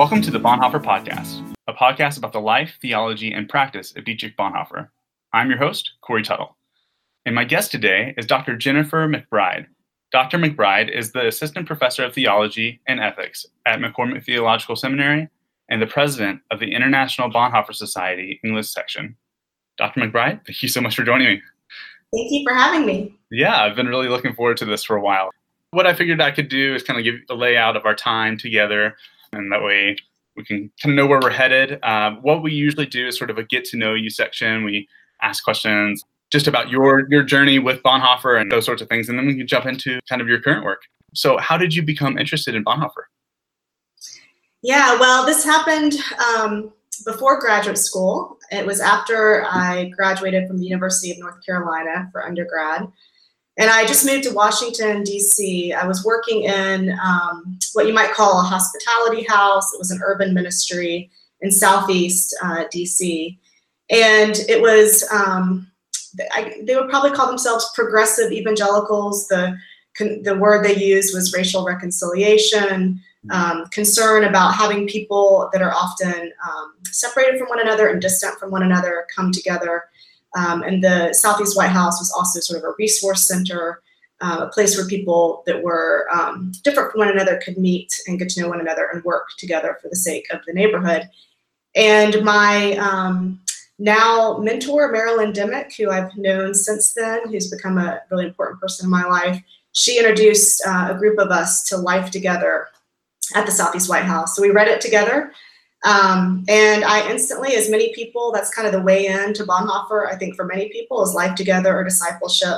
Welcome to the Bonhoeffer Podcast, a podcast about the life, theology, and practice of Dietrich Bonhoeffer. I'm your host, Corey Tuttle, and my guest today is Dr. Jennifer McBride. Dr. McBride is the Assistant Professor of Theology and Ethics at McCormick Theological Seminary and the President of the International Bonhoeffer Society English Section. Dr. McBride, thank you so much for joining me. Thank you for having me. Yeah, I've been really looking forward to this for a while. What I figured I could do is kind of give a layout of our time together, and that way we can kind of know where we're headed. What we usually do is sort of a get to know you section. We ask questions just about your journey with Bonhoeffer and those sorts of things, and then we can jump into kind of your current work. So how did you become interested in Bonhoeffer? Yeah, well, this happened before graduate school. It was after I graduated from the University of North Carolina for undergrad. And I just moved to Washington, DC. I was working in what you might call a hospitality house. It was an urban ministry in Southeast DC. And it was, they would probably call themselves progressive evangelicals. The word they used was racial reconciliation, concern about having people that are often separated from one another and distant from one another come together. And the Southeast White House was also sort of a resource center, a place where people that were different from one another could meet and get to know one another and work together for the sake of the neighborhood. And my now mentor, Marilyn Demick, who I've known since then, who's become a really important person in my life, she introduced a group of us to Life Together at the Southeast White House. So we read it together. And I instantly, as many people, that's kind of the way in to Bonhoeffer, I think for many people, is Life Together or discipleship.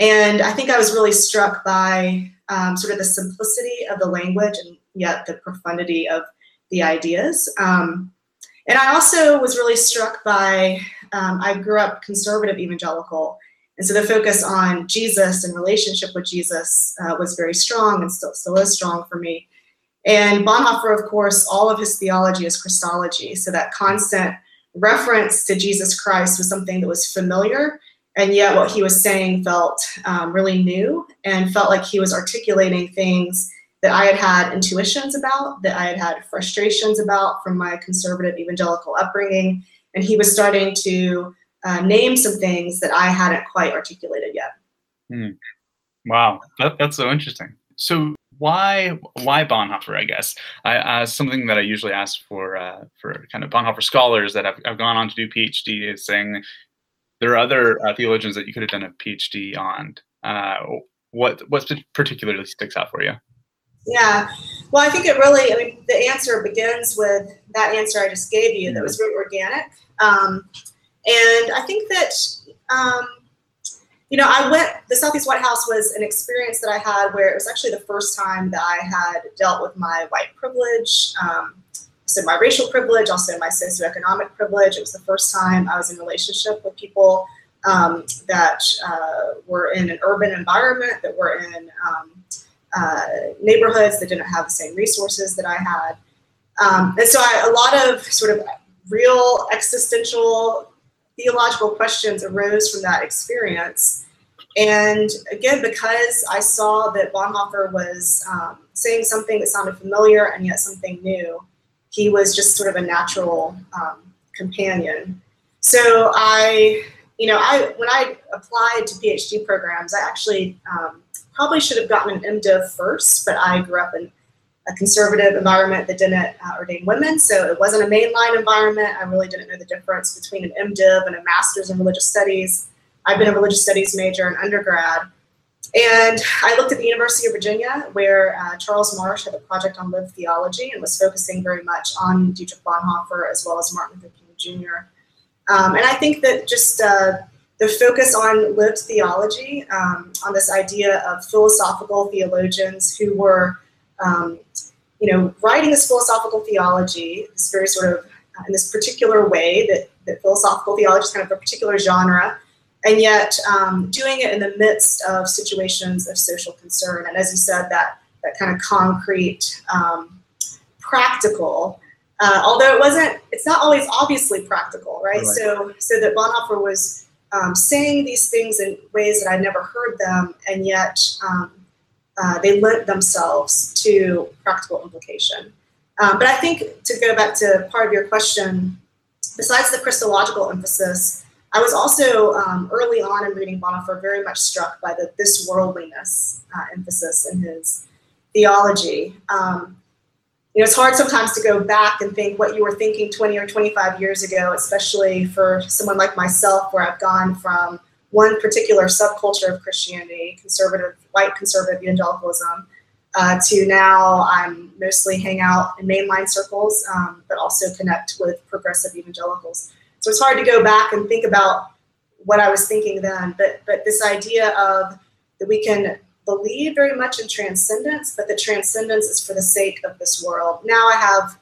And I think I was really struck by sort of the simplicity of the language and yet the profundity of the ideas. And I also was really struck by, I grew up conservative evangelical. And so the focus on Jesus and relationship with Jesus was very strong and still is strong for me. And Bonhoeffer, of course, all of his theology is Christology. So that constant reference to Jesus Christ was something that was familiar. And yet what he was saying felt really new and felt like he was articulating things that I had had intuitions about, that I had had frustrations about from my conservative evangelical upbringing. And he was starting to name some things that I hadn't quite articulated yet. Wow, that's so interesting. So why Bonhoeffer, I guess? Something that I usually ask for kind of Bonhoeffer scholars that have gone on to do PhD is saying there are other theologians that you could have done a PhD on. What particularly sticks out for you? Yeah, well, I think it really, the answer begins with that answer I just gave you that was really organic. And I think that, the Southeast White House was an experience that I had where it was actually the first time that I had dealt with my white privilege, so my racial privilege, also my socioeconomic privilege. It was the first time I was in relationship with people that were in an urban environment, that were in neighborhoods that didn't have the same resources that I had. And so a lot of sort of real existential theological questions arose from that experience. And again, because I saw that Bonhoeffer was saying something that sounded familiar and yet something new, he was just sort of a natural companion. So when I applied to PhD programs, I actually probably should have gotten an MDiv first, but I grew up in a conservative environment that didn't ordain women. So it wasn't a mainline environment. I really didn't know the difference between an MDiv and a master's in religious studies. I've been a religious studies major in undergrad. And I looked at the University of Virginia, where Charles Marsh had a project on lived theology and was focusing very much on Dietrich Bonhoeffer as well as Martin Luther King Jr. And I think that just the focus on lived theology, on this idea of philosophical theologians who were writing this philosophical theology, this very sort of, in this particular way that philosophical theology is kind of a particular genre, and yet doing it in the midst of situations of social concern. And as you said, that kind of concrete, practical, although it's not always obviously practical, right? So that Bonhoeffer was saying these things in ways that I'd never heard them, and yet they lent themselves to practical implication. But I think, to go back to part of your question, besides the Christological emphasis, I was also early on in reading Bonhoeffer very much struck by the this worldliness emphasis in his theology. You know, it's hard sometimes to go back and think what you were thinking 20 or 25 years ago, especially for someone like myself, where I've gone from one particular subculture of Christianity, conservative, white conservative evangelicalism, to now I'm mostly hang out in mainline circles, but also connect with progressive evangelicals. So it's hard to go back and think about what I was thinking then, but this idea of that we can believe very much in transcendence, but the transcendence is for the sake of this world. Now I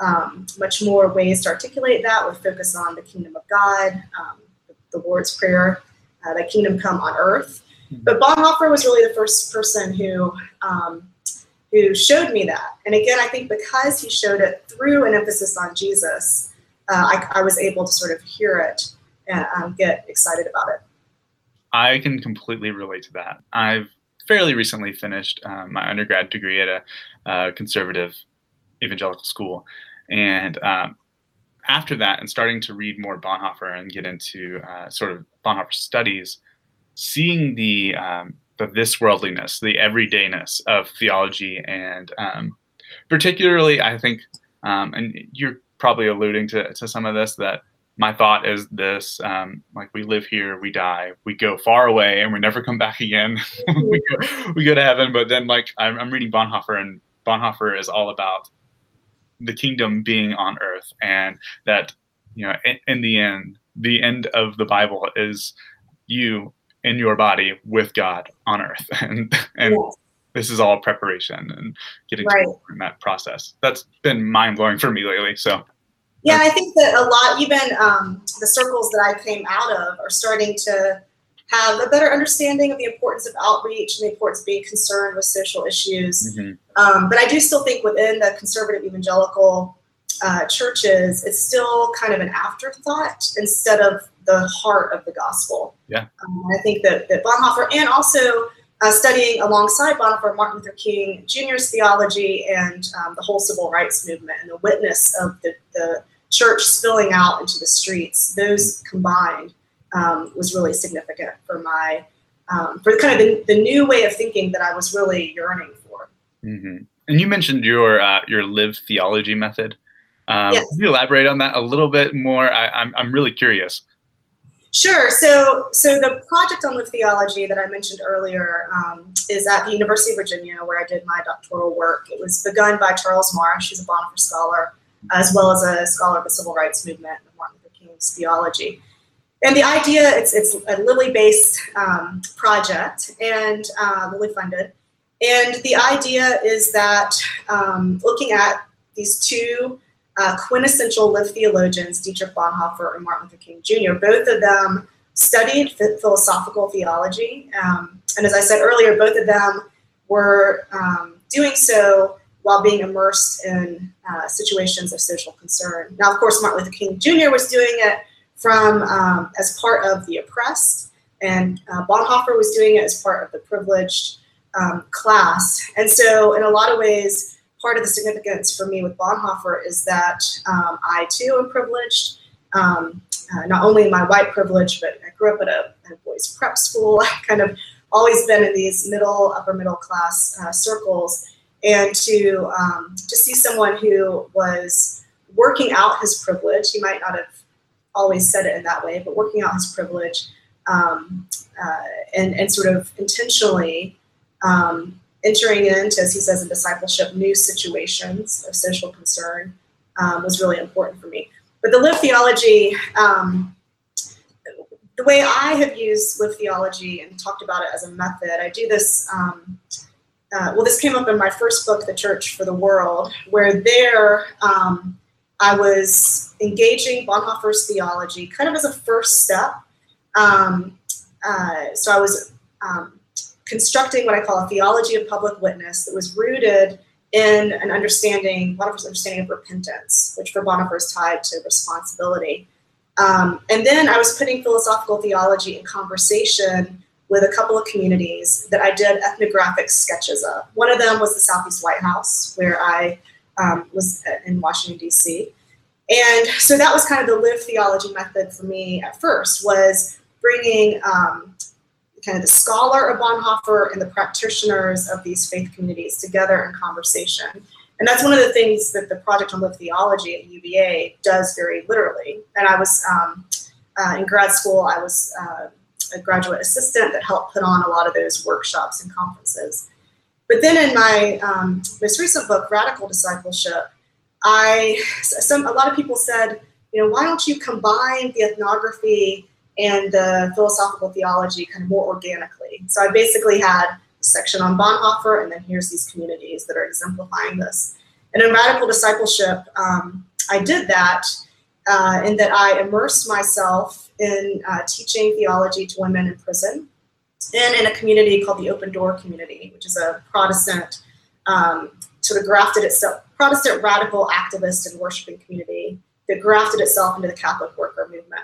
have much more ways to articulate that with focus on the kingdom of God, the Lord's Prayer, the kingdom come on earth. But Bonhoeffer was really the first person who showed me that. And again, I think because he showed it through an emphasis on Jesus, I was able to sort of hear it and get excited about it. I can completely relate to that. I've fairly recently finished my undergrad degree at a conservative evangelical school. And after that, and starting to read more Bonhoeffer and get into sort of Bonhoeffer studies, seeing the this worldliness, the everydayness of theology, and particularly, I think, and you're probably alluding to some of this, that my thought is this, like, we live here, we die, we go far away, and we never come back again. we go to heaven, but then, like, I'm reading Bonhoeffer, and Bonhoeffer is all about the kingdom being on earth, and that, you know, in the end of the Bible is you in your body with God on earth. And yes. This is all preparation and getting right in that process. That's been mind-blowing for me lately, so. Yeah, I think that a lot, even the circles that I came out of are starting to have a better understanding of the importance of outreach and the importance of being concerned with social issues. Mm-hmm. But I do still think within the conservative evangelical churches, it's still kind of an afterthought instead of the heart of the gospel. Yeah, I think that Bonhoeffer, and also studying alongside Bonhoeffer, Martin Luther King Jr.'s theology and the whole civil rights movement and the witness of the church spilling out into the streets, those combined was really significant for my, for kind of the new way of thinking that I was really yearning for. Mm-hmm. And you mentioned your live theology method. Yes. Can you elaborate on that a little bit more? I'm really curious. Sure. So the project on live theology that I mentioned earlier is at the University of Virginia, where I did my doctoral work. It was begun by Charles Marsh, who's a Bonhoeffer scholar, as well as a scholar of the civil rights movement and Martin Luther King's theology. And the idea, it's a Lilly-based project and Lilly-funded. And the idea is that looking at these two quintessential live theologians, Dietrich Bonhoeffer and Martin Luther King Jr. Both of them studied philosophical theology. And as I said earlier, both of them were doing so while being immersed in situations of social concern. Now, of course, Martin Luther King Jr. was doing it from as part of the oppressed, and Bonhoeffer was doing it as part of the privileged class. And so in a lot of ways, part of the significance for me with Bonhoeffer is that I too am privileged, not only in my white privilege, but I grew up at a boys' prep school. I've kind of always been in these middle, upper middle class circles. And to see someone who was working out his privilege, he might not have always said it in that way, but working out his privilege and sort of intentionally entering into, as he says in discipleship, new situations of social concern was really important for me. But the live theology, the way I have used live theology and talked about it as a method, I do this, this came up in my first book, The Church for the World, where there I was engaging Bonhoeffer's theology kind of as a first step. So I was constructing what I call a theology of public witness that was rooted in an understanding, Bonhoeffer's understanding of repentance, which for Bonhoeffer is tied to responsibility. And then I was putting philosophical theology in conversation with a couple of communities that I did ethnographic sketches of. One of them was the Southeast White House, where I was in Washington, DC. And so that was kind of the live theology method for me at first, was bringing kind of the scholar of Bonhoeffer and the practitioners of these faith communities together in conversation. And that's one of the things that the Project on Live Theology at UVA does very literally. And I was in grad school, I was a graduate assistant that helped put on a lot of those workshops and conferences. But then in my most recent book, Radical Discipleship, a lot of people said, you know, why don't you combine the ethnography and the philosophical theology kind of more organically? So I basically had a section on Bonhoeffer, and then here's these communities that are exemplifying this. And in Radical Discipleship, I did that in that I immersed myself in teaching theology to women in prison and in a community called the Open Door Community, which is a Protestant, sort of grafted itself, Protestant radical activist and worshiping community that grafted itself into the Catholic worker movement.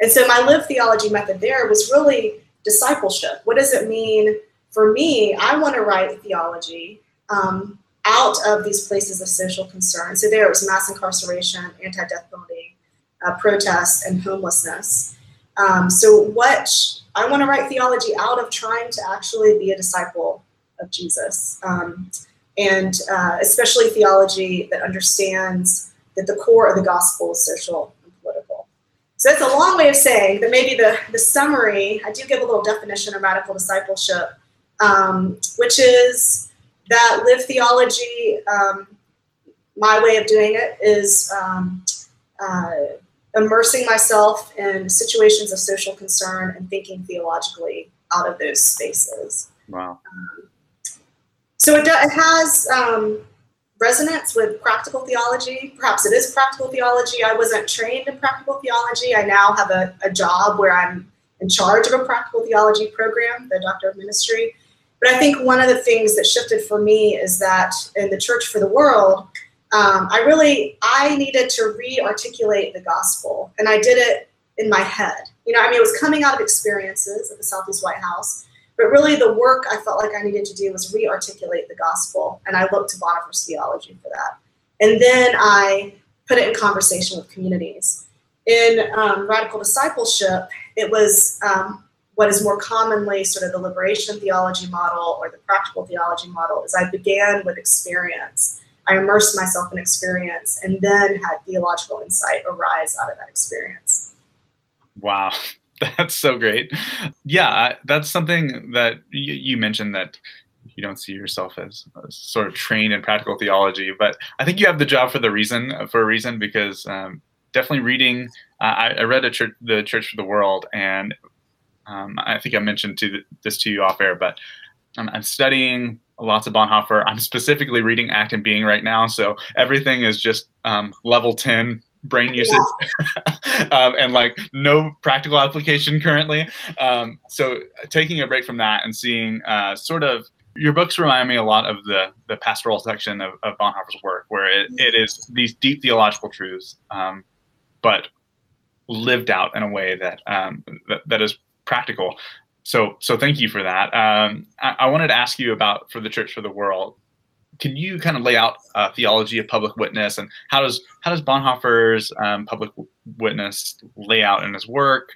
And so my live theology method there was really discipleship. What does it mean for me? I want to write theology out of these places of social concern. So there it was mass incarceration, anti-death penalty, protests, and homelessness. So I want to write theology out of trying to actually be a disciple of Jesus. And especially theology that understands that the core of the gospel is social and political. So that's a long way of saying that maybe the summary, I do give a little definition of radical discipleship, which is that live theology, my way of doing it is immersing myself in situations of social concern and thinking theologically out of those spaces. Wow. So it has resonance with practical theology. Perhaps it is practical theology. I wasn't trained in practical theology. I now have a job where I'm in charge of a practical theology program, the Doctor of Ministry. But I think one of the things that shifted for me is that in the Church for the World, I needed to re-articulate the gospel. And I did it in my head. You know, I mean, it was coming out of experiences at the Southeast White House. But really the work I felt like I needed to do was re-articulate the gospel, and I looked to Bonhoeffer's theology for that. And then I put it in conversation with communities. In Radical Discipleship, it was what is more commonly sort of the liberation theology model or the practical theology model is I began with experience. I immersed myself in experience and then had theological insight arise out of that experience. Wow. That's so great. Yeah, that's something that you mentioned, that you don't see yourself as sort of trained in practical theology, but I think you have the job for a reason, because definitely reading, I read The Church for the World, and I think I mentioned this to you off air, but I'm studying lots of Bonhoeffer. I'm specifically reading Act and Being right now, so everything is just level 10 brain usage, yeah. And like no practical application currently. So taking a break from that and seeing sort of your books remind me a lot of the pastoral section of Bonhoeffer's work, where it is these deep theological truths, but lived out in a way that is practical. So thank you for that. I wanted to ask you about, for the Church for the World, can you kind of lay out theology of public witness, and how does Bonhoeffer's public witness lay out in his work,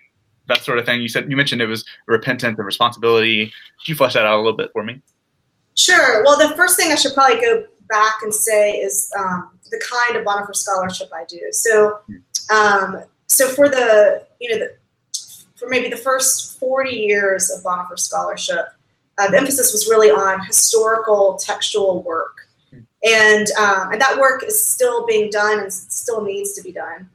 that sort of thing? You mentioned it was repentance and responsibility. Could you flesh that out a little bit for me? Sure. Well, the first thing I should probably go back and say is the kind of Bonhoeffer scholarship I do. So, for maybe the first 40 years of Bonhoeffer scholarship, the emphasis was really on historical, textual work, and that work is still being done and still needs to be done.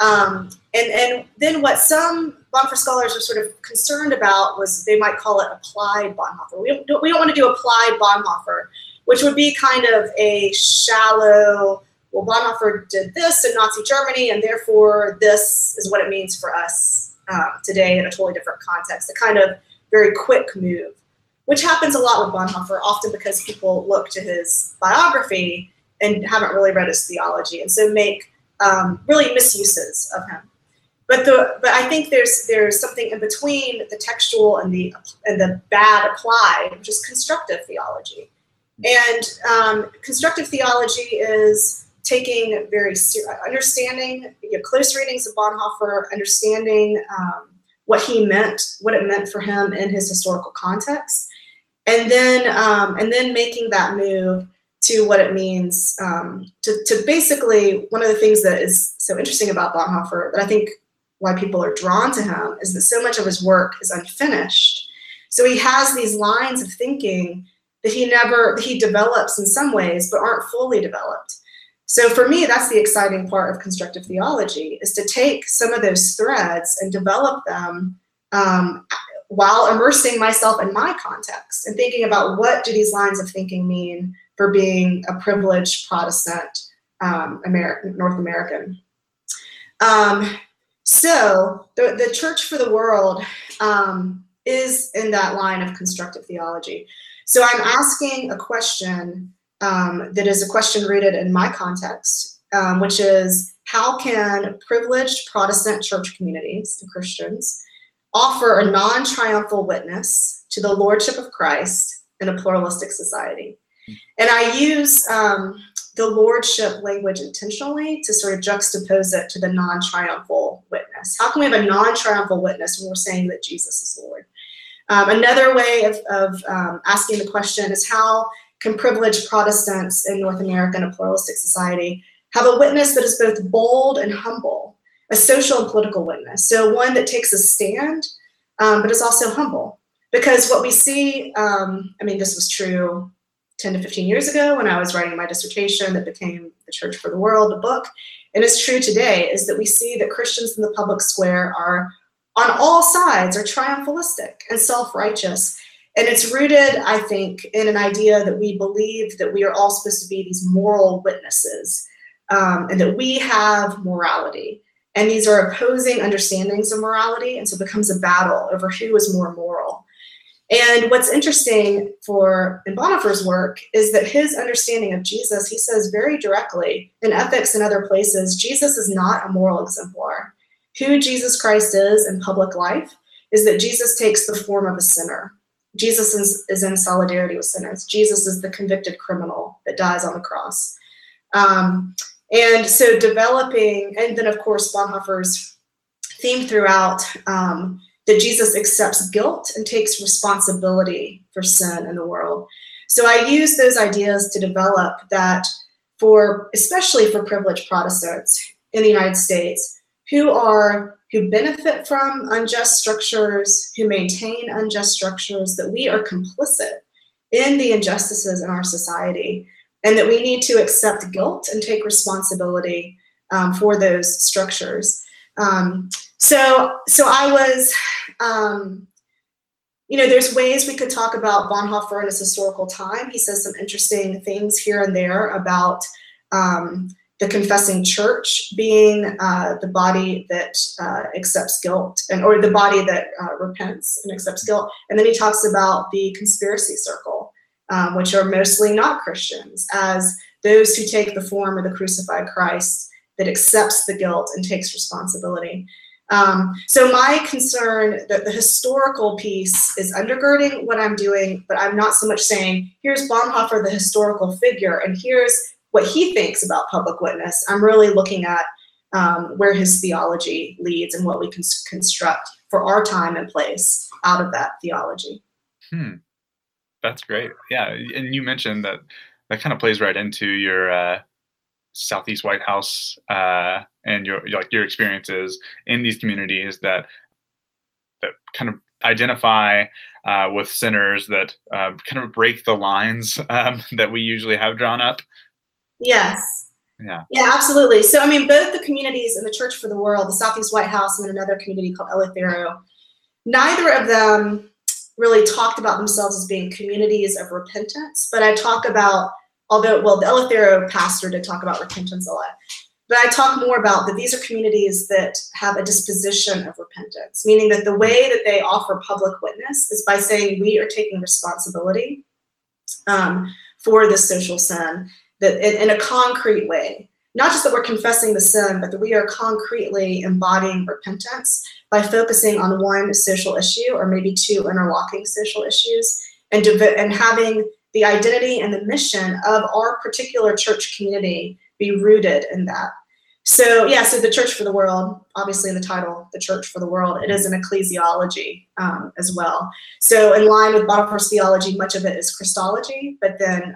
And then what some Bonhoeffer scholars are sort of concerned about was, they might call it applied Bonhoeffer. We don't want to do applied Bonhoeffer, which would be kind of a shallow, well, Bonhoeffer did this in Nazi Germany, and therefore this is what it means for us today in a totally different context, a kind of very quick move, which happens a lot with Bonhoeffer, often because people look to his biography and haven't really read his theology, and so make really misuses of him. But I think there's something in between the textual and the bad applied, which is constructive theology. And constructive theology is taking very serious, understanding, close readings of Bonhoeffer, understanding what he meant, what it meant for him in his historical context, and then making that move to what it means to basically, one of the things that is so interesting about Bonhoeffer, that I think why people are drawn to him, is that so much of his work is unfinished. So he has these lines of thinking that he develops in some ways, but aren't fully developed. So for me, that's the exciting part of constructive theology, is to take some of those threads and develop them while immersing myself in my context and thinking about what do these lines of thinking mean for being a privileged Protestant North American. So the Church for the World is in that line of constructive theology. So I'm asking a question that is a question rooted in my context, which is, how can privileged Protestant church communities and Christians offer a non-triumphal witness to the lordship of Christ in a pluralistic society? And I use the lordship language intentionally to sort of juxtapose it to the non-triumphal witness. How can we have a non-triumphal witness when we're saying that Jesus is Lord? Another way of asking the question is, how can privileged Protestants in North America in a pluralistic society have a witness that is both bold and humble, a social and political witness? So one that takes a stand, but is also humble. Because what we see, I mean, this was true 10 to 15 years ago when I was writing my dissertation that became The Church for the World, a book, and it's true today, is that we see that Christians in the public square are, on all sides, are triumphalistic and self-righteous. And it's rooted, I think, in an idea that we believe that we are all supposed to be these moral witnesses, and that we have morality. And these are opposing understandings of morality, and so it becomes a battle over who is more moral. And what's interesting in Bonhoeffer's work is that his understanding of Jesus, he says very directly in Ethics and other places, Jesus is not a moral exemplar. Who Jesus Christ is in public life is that Jesus takes the form of a sinner. Jesus is in solidarity with sinners. Jesus is the convicted criminal that dies on the cross. And so developing, and then of course, Bonhoeffer's theme throughout, that Jesus accepts guilt and takes responsibility for sin in the world. So I use those ideas to develop that especially for privileged Protestants in the United States, who benefit from unjust structures, who maintain unjust structures, that we are complicit in the injustices in our society, and that we need to accept guilt and take responsibility for those structures. So I was, there's ways we could talk about Bonhoeffer in his historical time. He says some interesting things here and there about the confessing church being the body that accepts guilt, or the body that repents and accepts guilt. And then he talks about the conspiracy circle, which are mostly not Christians, as those who take the form of the crucified Christ that accepts the guilt and takes responsibility. So my concern that the historical piece is undergirding what I'm doing, but I'm not so much saying, here's Bonhoeffer, the historical figure, and here's what he thinks about public witness. I'm really looking at where his theology leads and what we can construct for our time and place out of that theology. That's great. Yeah, and you mentioned that kind of plays right into your Southeast White House and your experiences in these communities that kind of identify with sinners, that kind of break the lines that we usually have drawn up. Yes. Yeah, absolutely. So, I mean, both the communities and the Church for the World, the Southeast White House, and then another community called Eleuthero, neither of them really talked about themselves as being communities of repentance. But I talk about, the Eleuthero pastor did talk about repentance a lot. But I talk more about that these are communities that have a disposition of repentance, meaning that the way that they offer public witness is by saying we are taking responsibility for this social sin. That in a concrete way, not just that we're confessing the sin, but that we are concretely embodying repentance by focusing on one social issue, or maybe two interlocking social issues, and having the identity and the mission of our particular church community be rooted in that. So yeah, so the Church for the World, obviously in the title, the Church for the World, it is an ecclesiology as well. So in line with Bonhoeffer's theology, much of it is Christology, but then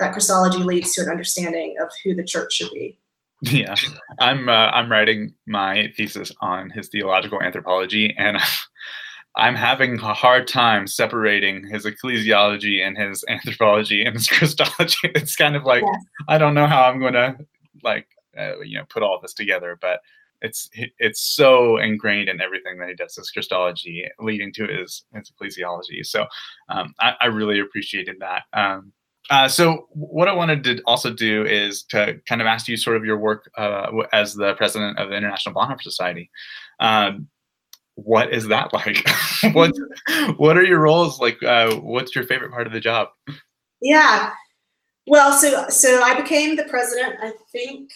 that Christology leads to an understanding of who the church should be. Yeah, I'm writing my thesis on his theological anthropology, and I'm having a hard time separating his ecclesiology and his anthropology and his Christology. It's kind of like, yes. I don't know how I'm going to put all this together, but it's so ingrained in everything that he does, his Christology leading to his ecclesiology. So I really appreciated that. So what I wanted to also do is to kind of ask you sort of your work as the president of the International Bonhoeffer Society. What is that like? What are your roles like? What's your favorite part of the job? Yeah, well, so I became the president, I think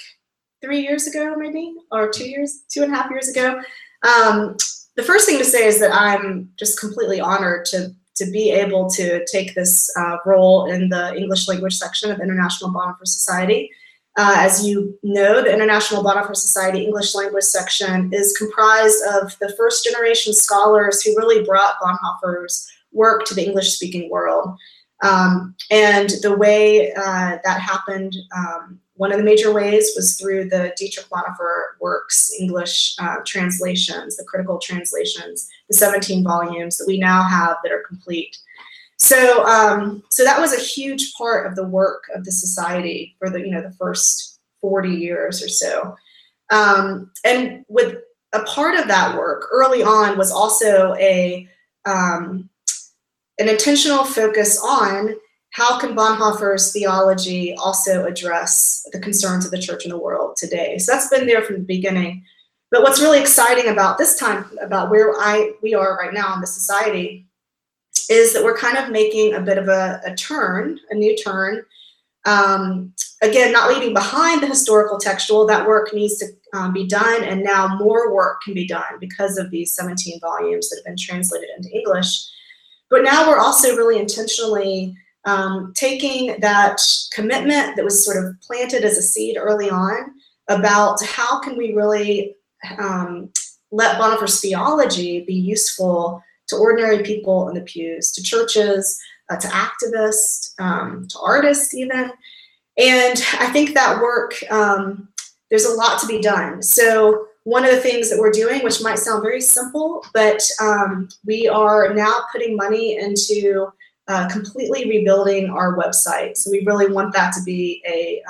3 years ago, maybe, or 2 years, 2.5 years ago. The first thing to say is that I'm just completely honored to be able to take this role in the English language section of International Bonhoeffer Society. As you know, the International Bonhoeffer Society English language section is comprised of the first generation scholars who really brought Bonhoeffer's work to the English speaking world. And the way that happened, one of the major ways was through the Dietrich Bonhoeffer works, English translations, the critical translations, the 17 volumes that we now have that are complete. So, so that was a huge part of the work of the society for the, the first 40 years or so. And with a part of that work early on was also an intentional focus on how can Bonhoeffer's theology also address the concerns of the church in the world today. So that's been there from the beginning. But what's really exciting about this time, about where we are right now in the society, is that we're kind of making a bit of a new turn. Again, not leaving behind the historical textual. That work needs to be done, and now more work can be done because of these 17 volumes that have been translated into English. But now we're also really intentionally taking that commitment that was sort of planted as a seed early on about how can we really let Bonhoeffer's theology be useful to ordinary people in the pews, to churches, to activists, to artists even. And I think that work, there's a lot to be done. So one of the things that we're doing, which might sound very simple, but we are now putting money into completely rebuilding our website. So we really want that to be a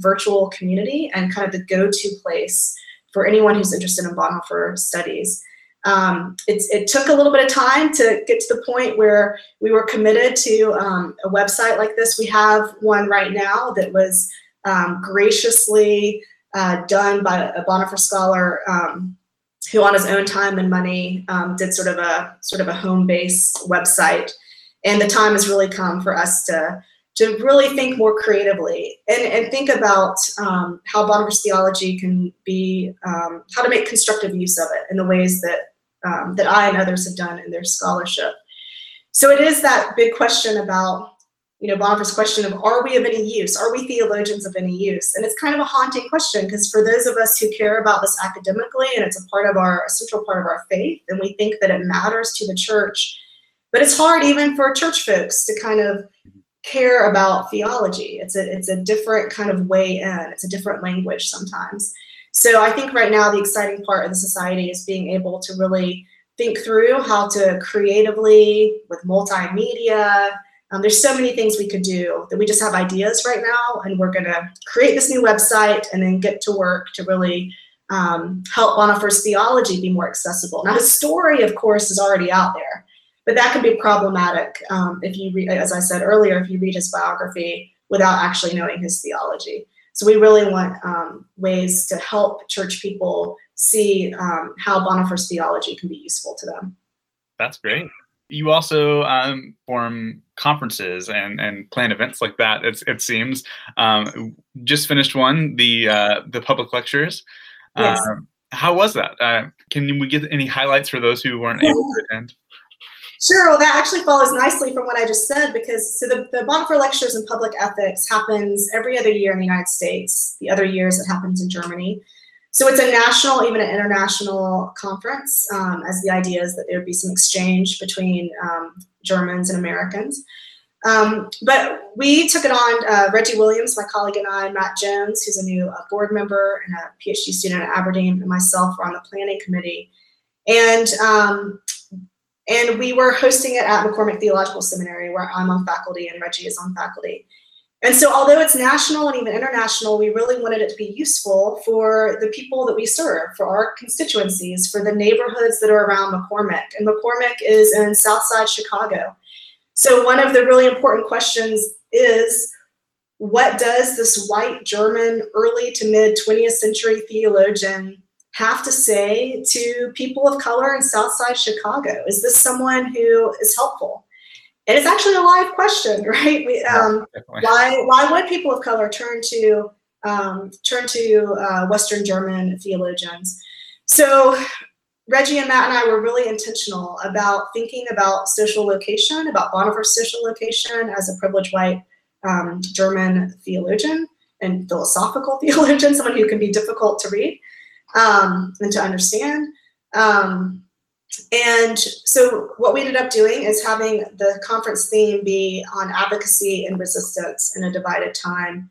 virtual community and kind of the go-to place for anyone who's interested in Bonhoeffer studies. It took a little bit of time to get to the point where we were committed to a website like this. We have one right now that was graciously done by a Bonhoeffer scholar who, on his own time and money, did sort of a home-based website. And the time has really come for us to really think more creatively and think about how Bonhoeffer's theology can be, how to make constructive use of it in the ways that I and others have done in their scholarship. So it is that big question about, Bonhoeffer's question of, are we of any use? Are we theologians of any use? And it's kind of a haunting question, because for those of us who care about this academically, and it's a central part of our faith, and we think that it matters to the church, but it's hard even for church folks to kind of care about theology. It's a different kind of way in. It's a different language sometimes. So I think right now the exciting part of the society is being able to really think through how to creatively, with multimedia, there's so many things we could do that we just have ideas right now, and we're going to create this new website and then get to work to really help Bonhoeffer's theology be more accessible. Now, his story, of course, is already out there, but that can be problematic if you read, as I said earlier, if you read his biography without actually knowing his theology. So we really want ways to help church people see how Bonhoeffer's theology can be useful to them. That's great. You also form conferences and plan events like that, it seems. Just finished one, the public lectures. Yes. How was that? Can we get any highlights for those who weren't able to attend? Sure. Well, that actually follows nicely from what I just said, because so the Bonhoeffer Lectures in Public Ethics happens every other year in the United States. The other years it happens in Germany. So it's a national, even an international conference, as the idea is that there would be some exchange between Germans and Americans. But we took it on, Reggie Williams, my colleague, and I, Matt Jones, who's a new board member and a PhD student at Aberdeen, and myself were on the planning committee. And we were hosting it at McCormick Theological Seminary, where I'm on faculty and Reggie is on faculty. And so although it's national and even international, we really wanted it to be useful for the people that we serve, for our constituencies, for the neighborhoods that are around McCormick. And McCormick is in South Side Chicago. So one of the really important questions is, what does this white German early to mid 20th century theologian have to say to people of color in South Side Chicago? Is this someone who is helpful? And it's actually a live question, right? Why would people of color turn to Western German theologians? So Reggie and Matt and I were really intentional about thinking about social location, about Bonhoeffer's social location as a privileged white German theologian and philosophical theologian, someone who can be difficult to read and to understand. And so what we ended up doing is having the conference theme be on advocacy and resistance in a divided time.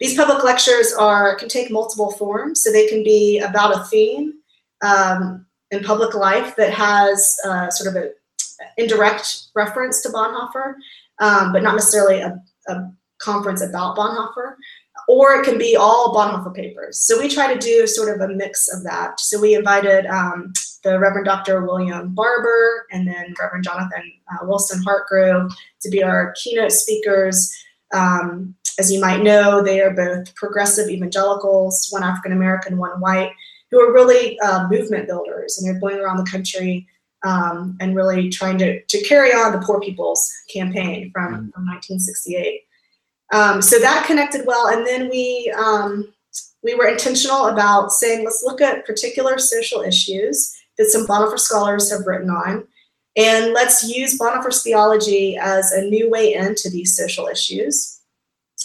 These public lectures can take multiple forms, so they can be about a theme in public life that has sort of an indirect reference to Bonhoeffer, but not necessarily a conference about Bonhoeffer. Or it can be all Bonhoeffer papers. So we try to do sort of a mix of that. So we invited the Reverend Dr. William Barber and then Reverend Jonathan Wilson Hartgrove to be our keynote speakers. As you might know, they are both progressive evangelicals, one African-American, one white, who are really movement builders. And they're going around the country and really trying to carry on the Poor People's Campaign from 1968. So that connected well, and then we were intentional about saying, let's look at particular social issues that some Bonhoeffer scholars have written on, and let's use Bonhoeffer's theology as a new way into these social issues.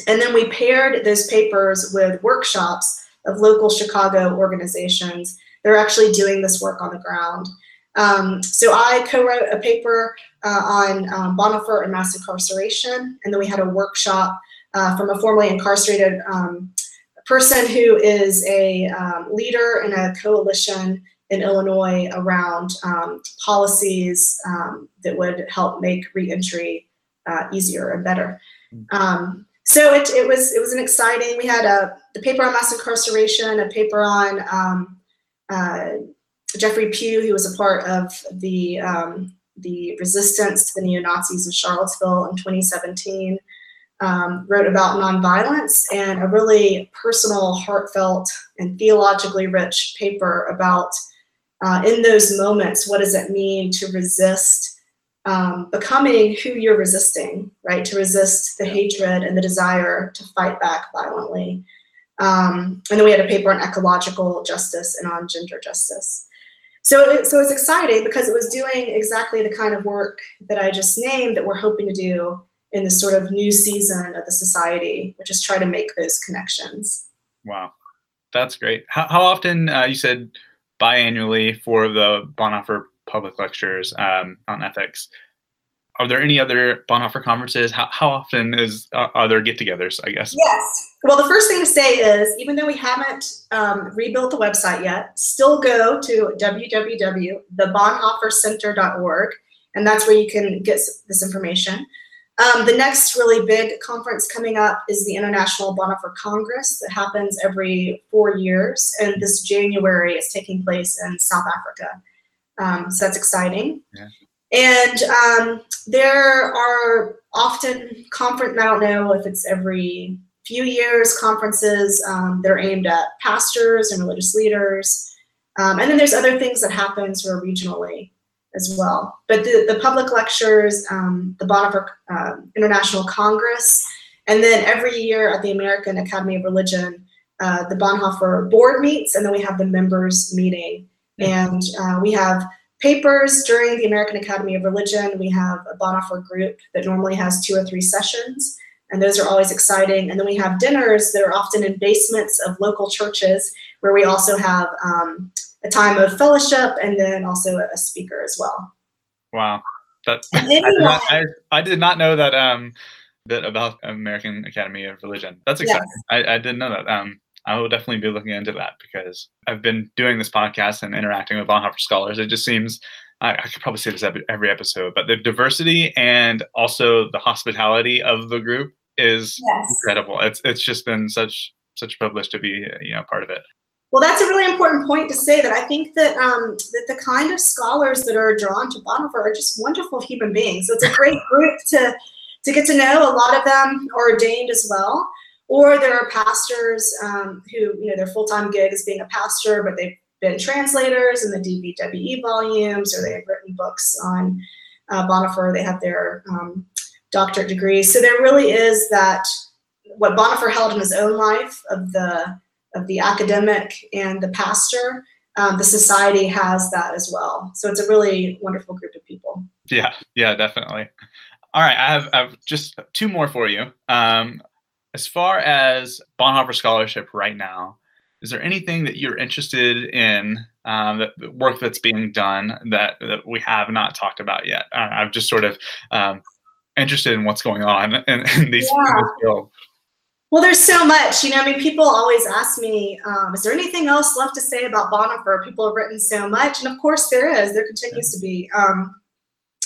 And then we paired those papers with workshops of local Chicago organizations. They're actually doing this work on the ground. So I co-wrote a paper on Bonhoeffer and mass incarceration, and then we had a workshop from a formerly incarcerated person who is a leader in a coalition in Illinois around policies that would help make reentry easier and better. So it was an exciting. We had the paper on mass incarceration, a paper on Jeffrey Pugh, who was a part of the resistance to the neo-Nazis in Charlottesville in 2017, wrote about nonviolence, and a really personal, heartfelt, and theologically rich paper about, in those moments, what does it mean to resist becoming who you're resisting, right? To resist the hatred and the desire to fight back violently. And then we had a paper on ecological justice and on gender justice. So it's exciting because it was doing exactly the kind of work that I just named that we're hoping to do in this sort of new season of the society, which is try to make those connections. Wow, that's great. How often, you said biannually for the Bonhoeffer public lectures on ethics, are there any other Bonhoeffer conferences? How often are there get-togethers, I guess? Yes. Well, the first thing to say is, even though we haven't rebuilt the website yet, still go to www.thebonhoeffercenter.org, and that's where you can get this information. The next really big conference coming up is the International Bonhoeffer Congress that happens every 4 years, and this January is taking place in South Africa. So that's exciting. Yeah. And there are often conference, I don't know if it's every few years, conferences that are aimed at pastors and religious leaders. And then there's other things that happen sort of regionally as well. But the public lectures, the Bonhoeffer International Congress, and then every year at the American Academy of Religion, the Bonhoeffer board meets, and then we have the members meeting. And we have papers during the American Academy of Religion. We have a Bonhoeffer group that normally has 2 or 3 sessions, and those are always exciting. And then we have dinners that are often in basements of local churches, where we also have a time of fellowship and then also a speaker as well. Wow. I did not know that that about American Academy of Religion. That's exciting. Yes. I didn't know that. I will definitely be looking into that, because I've been doing this podcast and interacting with Bonhoeffer scholars. It just seems, I could probably say this every episode, but the diversity and also the hospitality of the group is incredible. It's just been such a privilege to be part of it. Well, that's a really important point to say, that I think that that the kind of scholars that are drawn to Bonhoeffer are just wonderful human beings. So it's a great group to get to know. A lot of them are ordained as well, or there are pastors who, their full-time gig is being a pastor, but they've been translators in the DBWE volumes, or they have written books on Bonhoeffer. They have their doctorate degrees. So there really is that, what Bonhoeffer held in his own life of the academic and the pastor, the society has that as well. So it's a really wonderful group of people. Yeah, definitely. All right, I have just 2 more for you. As far as Bonhoeffer scholarship right now, is there anything that you're interested in, the work that's being done that we have not talked about yet? I'm just sort of interested in what's going on in these fields. Well, there's so much, people always ask me, is there anything else left to say about Bonhoeffer? People have written so much, and of course there is. There continues to be.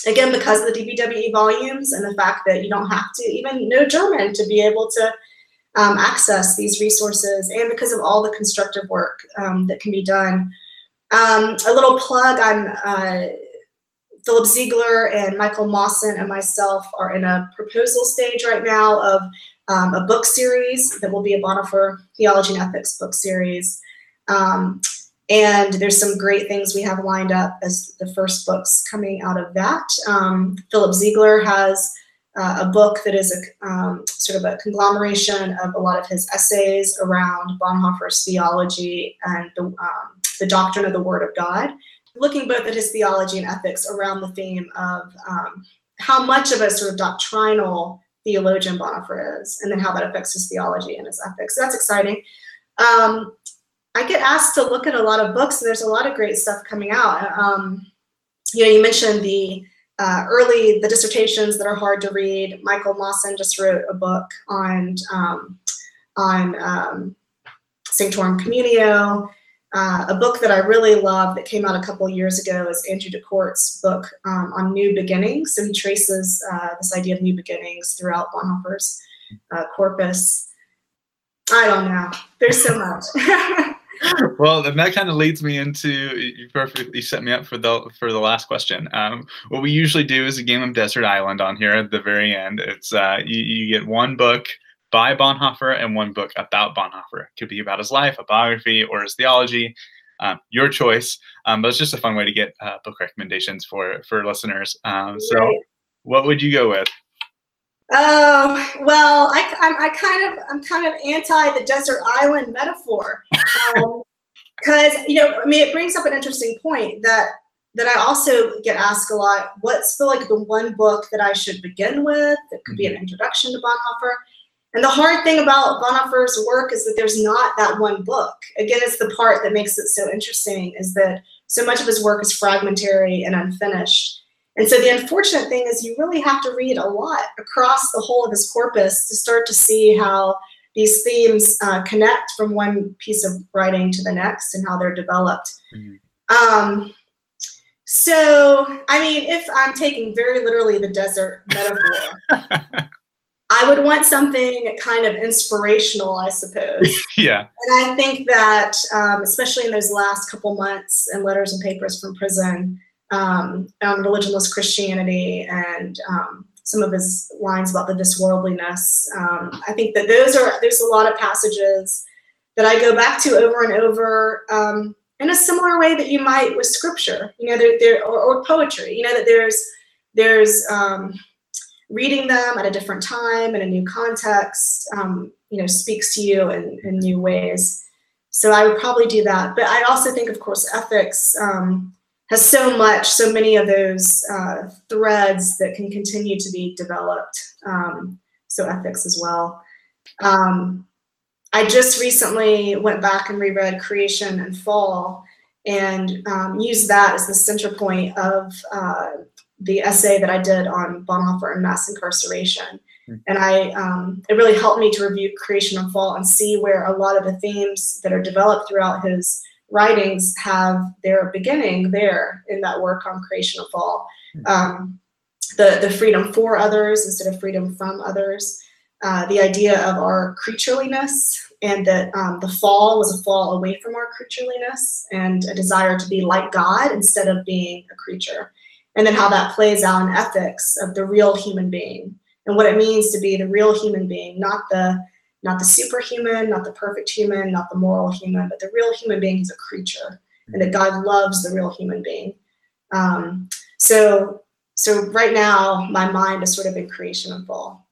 Again, because of the DBWE volumes and the fact that you don't have to even know German to be able to access these resources, and because of all the constructive work that can be done. A little plug, Philip Ziegler and Michael Mawson and myself are in a proposal stage right now of a book series that will be a Bonhoeffer Theology and Ethics book series. And there's some great things we have lined up as the first books coming out of that. Philip Ziegler has a book that is sort of a conglomeration of a lot of his essays around Bonhoeffer's theology and the doctrine of the Word of God, looking both at his theology and ethics around the theme of how much of a sort of doctrinal theologian Bonhoeffer is, and then how that affects his theology and his ethics. So that's exciting. I get asked to look at a lot of books, and there's a lot of great stuff coming out. You mentioned the dissertations that are hard to read. Michael Mawson just wrote a book on Sanctorum Communio. A book that I really love that came out a couple years ago is Andrew DeCourt's book on new beginnings. So he traces this idea of new beginnings throughout Bonhoeffer's corpus. I don't know. There's so much. Well, and that kind of leads me into, you perfectly set me up for the last question. What we usually do is a game of Desert Island on here at the very end. It's you get one book by Bonhoeffer and one book about Bonhoeffer. It could be about his life, a biography, or his theology, your choice. But it's just a fun way to get book recommendations for listeners. So what would you go with? Oh, well, I'm kind of anti the desert island metaphor. Because, it brings up an interesting point that I also get asked a lot. What's the one book that I should begin with that could be an introduction to Bonhoeffer? And the hard thing about Bonhoeffer's work is that there's not that one book. Again, it's the part that makes it so interesting, is that so much of his work is fragmentary and unfinished. And so the unfortunate thing is you really have to read a lot across the whole of his corpus to start to see how these themes connect from one piece of writing to the next and how they're developed. So, if I'm taking very literally the desert metaphor, I would want something kind of inspirational, I suppose. Yeah. And I think that, especially in those last couple months, and letters and papers from prison on religionless Christianity, and some of his lines about the disworldliness, I think that there's a lot of passages that I go back to over and over in a similar way that you might with scripture, or poetry, that there's reading them at a different time in a new context, speaks to you in new ways. So I would probably do that. But I also think, of course, ethics has so many of those threads that can continue to be developed. So ethics as well. I just recently went back and reread Creation and Fall, and used that as the center point of the essay that I did on Bonhoeffer and mass incarceration. And it really helped me to review Creation and Fall and see where a lot of the themes that are developed throughout his writings have their beginning there in that work on Creation and Fall. The freedom for others instead of freedom from others, the idea of our creatureliness, and that the fall was a fall away from our creatureliness and a desire to be like God instead of being a creature, and then how that plays out in ethics of the real human being and what it means to be the real human being, not the superhuman, not the perfect human, not the moral human, but the real human being is a creature, and that God loves the real human being. So right now, my mind is sort of in Creation and Fall.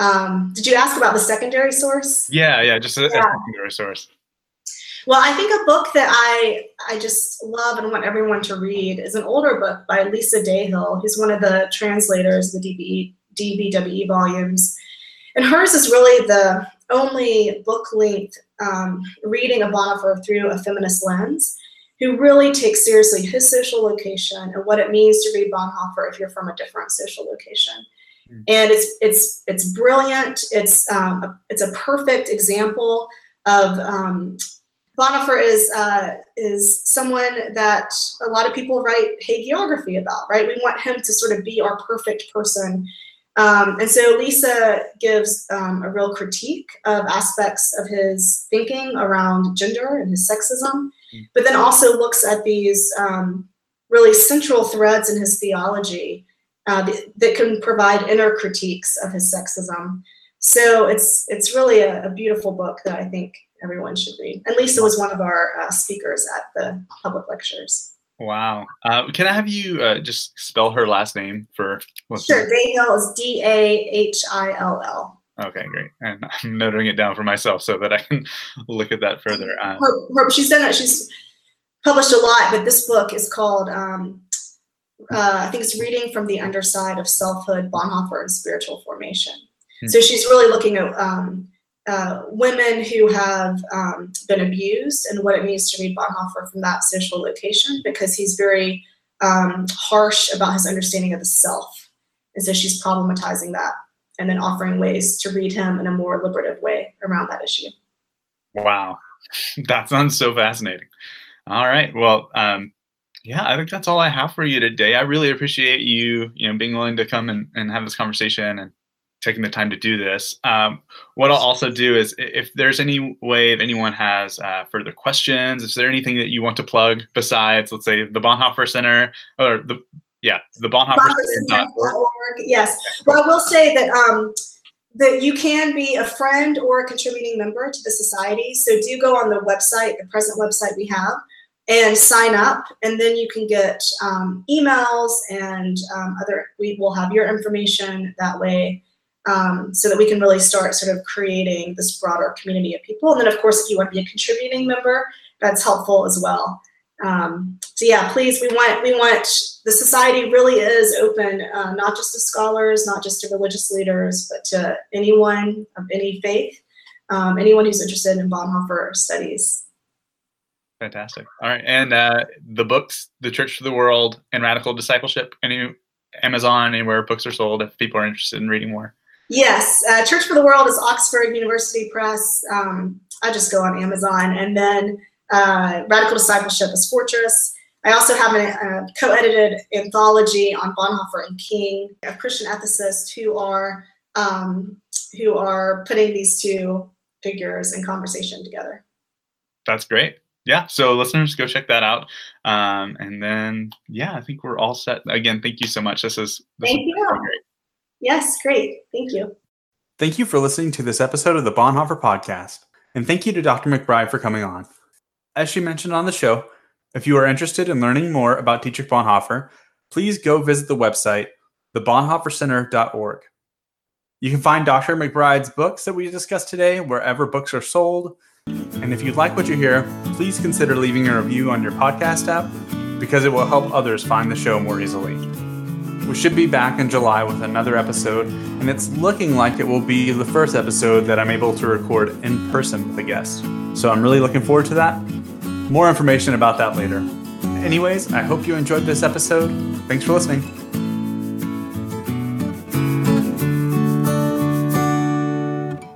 Did you ask about the secondary source? Yeah, just a secondary source. Well, I think a book that I just love and want everyone to read is an older book by Lisa Dahill, who's one of the translators of the DBWE volumes. And hers is really the only book-length reading of Bonhoeffer through a feminist lens, who really takes seriously his social location and what it means to read Bonhoeffer if you're from a different social location. And it's brilliant. It's a perfect example of Bonhoeffer is someone that a lot of people write hagiography about, right? We want him to sort of be our perfect person. And so Lisa gives a real critique of aspects of his thinking around gender and his sexism, but then also looks at these really central threads in his theology that can provide inner critiques of his sexism. So it's really a beautiful book that I think everyone should read. And Lisa was one of our speakers at the public lectures. Wow. Can I have you just spell her last name for listeners? Sure. Dahill is D-A-H-I-L-L. Okay, great. And I'm noting it down for myself so that I can look at that further. She's done that. She's published a lot, but this book is called, I think it's Reading from the Underside of Selfhood, Bonhoeffer and Spiritual Formation. So she's really looking at women who have been abused and what it means to read Bonhoeffer from that social location, because he's very harsh about his understanding of the self. And so she's problematizing that, and then offering ways to read him in a more liberative way around that issue. Wow. That sounds so fascinating. All right. Well, yeah, I think that's all I have for you today. I really appreciate you, being willing to come and have this conversation and taking the time to do this. What I'll also do is, if there's any way, if anyone has further questions, is there anything that you want to plug besides, let's say, the Bonhoeffer Center or the bonhoeffercenter.org. Yes. Well, I will say that you can be a friend or a contributing member to the society. So do go on the website, the present website we have, and sign up. And then you can get emails and we will have your information that way, so that we can really start sort of creating this broader community of people. And then, of course, if you want to be a contributing member, that's helpful as well. So yeah, please, we want the society really is open, not just to scholars, not just to religious leaders, but to anyone of any faith, anyone who's interested in Bonhoeffer studies. Fantastic. All right. And the books, The Church for the World and Radical Discipleship, Amazon, anywhere books are sold if people are interested in reading more. Yes. Church for the World is Oxford University Press. I just go on Amazon. And then Radical Discipleship is Fortress. I also have a co-edited anthology on Bonhoeffer and King, a Christian ethicist who are putting these two figures in conversation together. That's great. Yeah, so listeners, go check that out. And then, I think we're all set. Again, thank you so much. This is great. Yes, great. Thank you. Thank you for listening to this episode of the Bonhoeffer Podcast. And thank you to Dr. McBride for coming on. As she mentioned on the show, if you are interested in learning more about Dietrich Bonhoeffer, please go visit the website, thebonhoeffercenter.org. You can find Dr. McBride's books that we discussed today wherever books are sold. And if you like what you hear, please consider leaving a review on your podcast app. because it will help others find the show more easily. We should be back in July with another episode, and it's looking like it will be the first episode that I'm able to record in person with a guest. So I'm really looking forward to that. More information about that later. Anyways, I hope you enjoyed this episode. Thanks for listening.